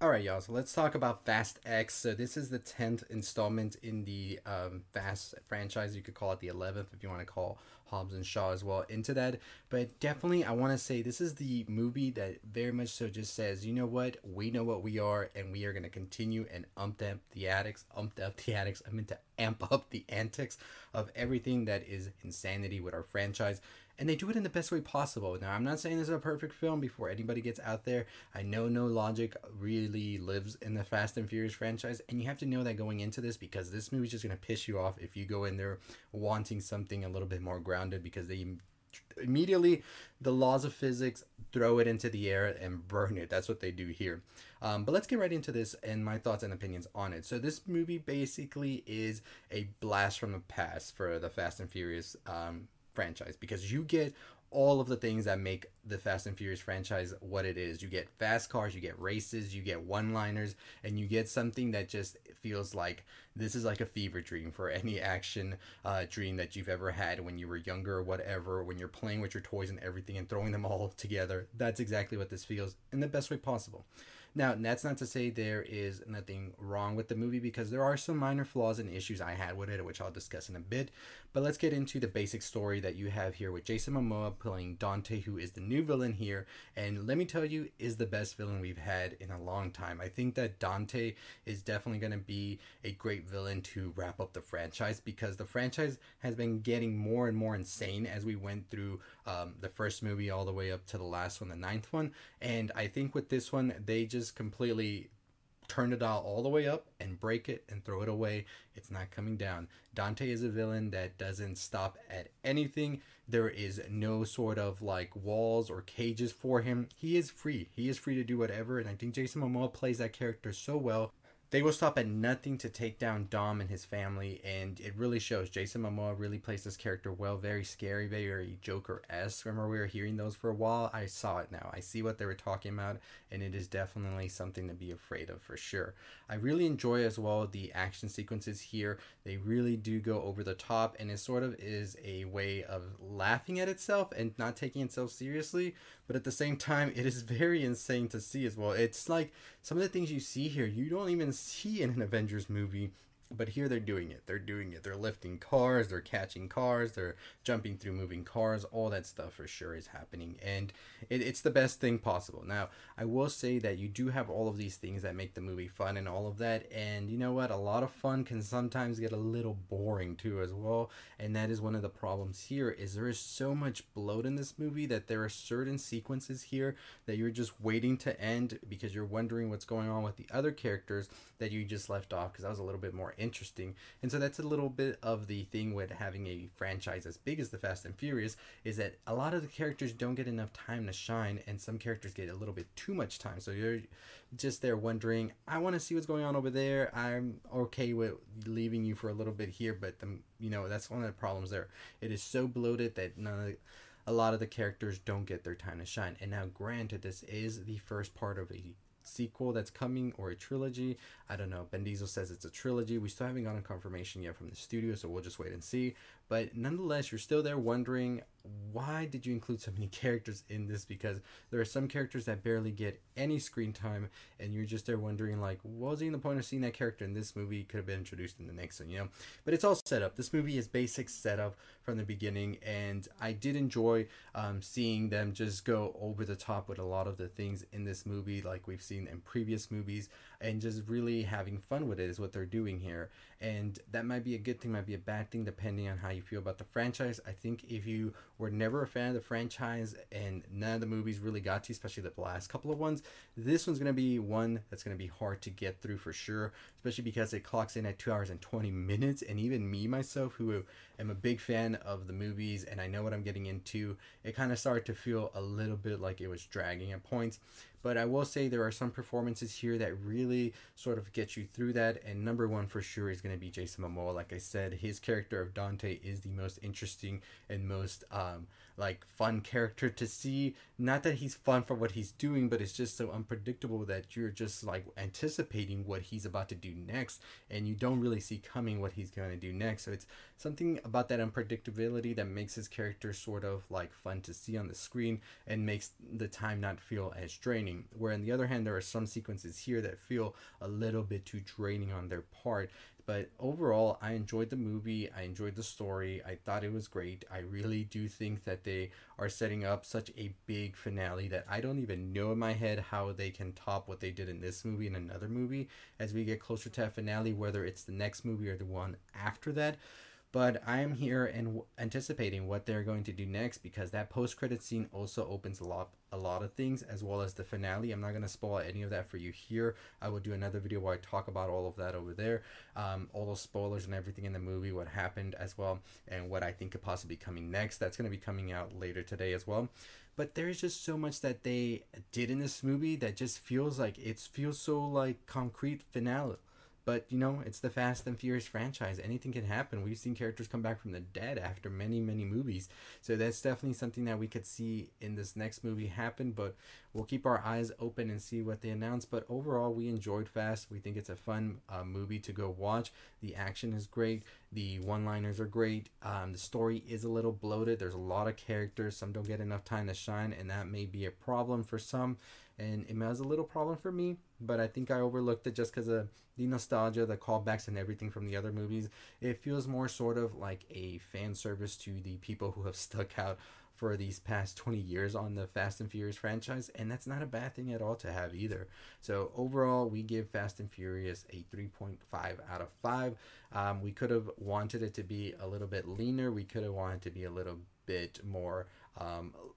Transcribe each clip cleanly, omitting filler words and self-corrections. Alright y'all, so let's talk about Fast X. So this is the 10th installment in the Fast franchise. You could call it the 11th if you want to call Hobbs and Shaw as well into that. But definitely I want to say this is the movie that very much so just says, you know what we are, and we are going to continue and amp up the antics of everything that is insanity with our franchise. And they do it in the best way possible. Now, I'm not saying this is a perfect film before anybody gets out there. I know no logic really lives in the Fast and Furious franchise, and you have to know that going into this, because this movie's just going to piss you off if you go in there wanting something a little bit more grounded, because they immediately, the laws of physics, throw it into the air and burn it. That's what they do here. But let's get right into this and my thoughts and opinions on it. So this movie basically is a blast from the past for the Fast and Furious franchise, because you get all of the things that make the Fast and Furious franchise what it is. You get fast cars, you get races, you get one-liners, and you get something that just feels like this is like a fever dream for any action dream that you've ever had when you were younger or whatever, when you're playing with your toys and everything and throwing them all together. That's exactly what this feels in the best way possible. Now, that's not to say there is nothing wrong with the movie, because there are some minor flaws and issues I had with it, which I'll discuss in a bit. But let's get into the basic story that you have here with Jason Momoa playing Dante, who is the new villain here. And let me tell you, is the best villain we've had in a long time. I think that Dante is definitely going to be a great villain to wrap up the franchise, because the franchise has been getting more and more insane as we went through the first movie all the way up to the last one, the 9th one. And I think with this one, they just completely turn the dial all the way up and break it and throw it away. It's not coming down. Dante is a villain that doesn't stop at anything. There is no sort of like walls or cages for him. He is free. He is free to do whatever, and I think Jason Momoa plays that character so well. They will stop at nothing to take down Dom and his family, and it really shows. Jason Momoa really plays this character well. Very scary, very Joker-esque. Remember, we were hearing those for a while. I saw it now. I see what they were talking about, and it is definitely something to be afraid of for sure. I really enjoy as well the action sequences here. They really do go over the top, and it sort of is a way of laughing at itself and not taking itself seriously, but at the same time, it is very insane to see as well. It's like some of the things you see here, you don't even see in an Avengers movie, but here they're doing it. They're lifting cars, they're catching cars, they're jumping through moving cars. All that stuff for sure is happening, and it's the best thing possible. Now, I will say that you do have all of these things that make the movie fun and all of that, and you know what? A lot of fun can sometimes get a little boring too as well, and that is one of the problems here, is there is so much bloat in this movie that there are certain sequences here that you're just waiting to end because you're wondering what's going on with the other characters that you just left off, because that was a little bit more interesting. And so that's a little bit of the thing with having a franchise as big as the Fast and Furious, is that a lot of the characters don't get enough time to shine, and some characters get a little bit too much time. So you're just there wondering, I want to see what's going on over there. I'm okay with leaving you for a little bit here, but you know, that's one of the problems there. It is so bloated that a lot of the characters don't get their time to shine. And now, granted, this is the first part of a sequel that's coming, or a trilogy. I don't know. Ben Diesel says it's a trilogy. We still haven't gotten confirmation yet from the studio, so we'll just wait and see. But nonetheless, you're still there wondering, why did you include so many characters in this? Because there are some characters that barely get any screen time, and you're just there wondering, like, what was even the point of seeing that character in this movie? Could have been introduced in the next one, you know? But it's all set up. This movie is basic setup from the beginning, and I did enjoy seeing them just go over the top with a lot of the things in this movie, like we've seen in previous movies, and just really having fun with it is what they're doing here. And that might be a good thing, might be a bad thing, depending on how you feel about the franchise. I think if you were never a fan of the franchise and none of the movies really got to you, especially the last couple of ones, this one's going to be one that's going to be hard to get through for sure, especially because it clocks in at 2 hours and 20 minutes, and even me myself, who am a big fan of the movies and I know what I'm getting into, it kind of started to feel a little bit like it was dragging at points. But I will say there are some performances here that really sort of get you through that, and number one for sure is going to be Jason Momoa. Like I said, his character of Dante is the most interesting and most like fun character to see. Not that he's fun for what he's doing, but it's just so unpredictable that you're just like anticipating what he's about to do next, and you don't really see coming what he's going to do next. So it's something about that unpredictability that makes his character sort of like fun to see on the screen and makes the time not feel as draining. Where on the other hand, there are some sequences here that feel a little bit too draining on their part. But overall, I enjoyed the movie. I enjoyed the story. I thought it was great. I really do think that they are setting up such a big finale that I don't even know in my head how they can top what they did in this movie and another movie as we get closer to that finale, whether it's the next movie or the one after that. But I am here and anticipating what they're going to do next, because that post-credit scene also opens a lot of things, as well as the finale. I'm not going to spoil any of that for you here. I will do another video where I talk about all of that over there, all those spoilers and everything in the movie, what happened as well, and what I think could possibly be coming next. That's going to be coming out later today as well. But there is just so much that they did in this movie that just feels like it feels so like concrete finale. But, you know, it's the Fast and Furious franchise. Anything can happen. We've seen characters come back from the dead after many, many movies. So that's definitely something that we could see in this next movie happen. But we'll keep our eyes open and see what they announce. But overall, we enjoyed Fast. We think it's a fun movie to go watch. The action is great. The one-liners are great. The story is a little bloated. There's a lot of characters. Some don't get enough time to shine, and that may be a problem for some. And it was a little problem for me, but I think I overlooked it just because of the nostalgia, the callbacks, and everything from the other movies. It feels more sort of like a fan service to the people who have stuck out for these past 20 years on the Fast and Furious franchise, and that's not a bad thing at all to have either. So overall, we give Fast and Furious a 3.5 out of 5. We could have wanted it to be a little bit leaner. We could have wanted to be a little bit more,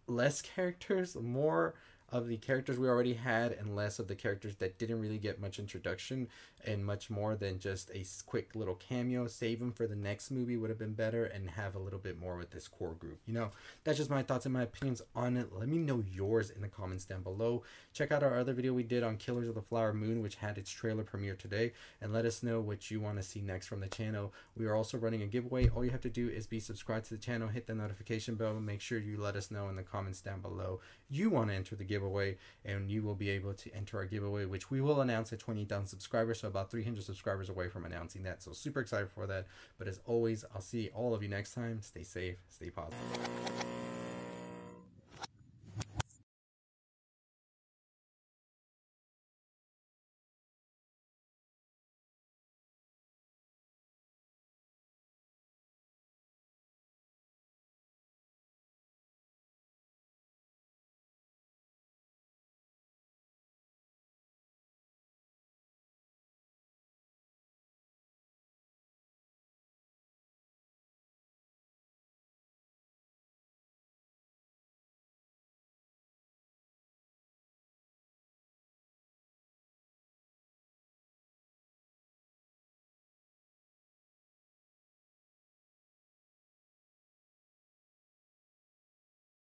less characters, more of the characters we already had, and less of the characters that didn't really get much introduction, and much more than just a quick little cameo. Save them for the next movie would have been better, and have a little bit more with this core group. You know, that's just my thoughts and my opinions on it. Let me know yours in the comments down below. Check out our other video we did on Killers of the Flower Moon, which had its trailer premiere today, and let us know what you want to see next from the channel. We are also running a giveaway. All you have to do is be subscribed to the channel, hit the notification bell, and make sure you let us know in the comments down below you want to enter the giveaway, and you will be able to enter our giveaway, which we will announce at 20,000 subscribers, so about 300 subscribers away from announcing that. So super excited for that. But as always, I'll see all of you next time. Stay safe, stay positive.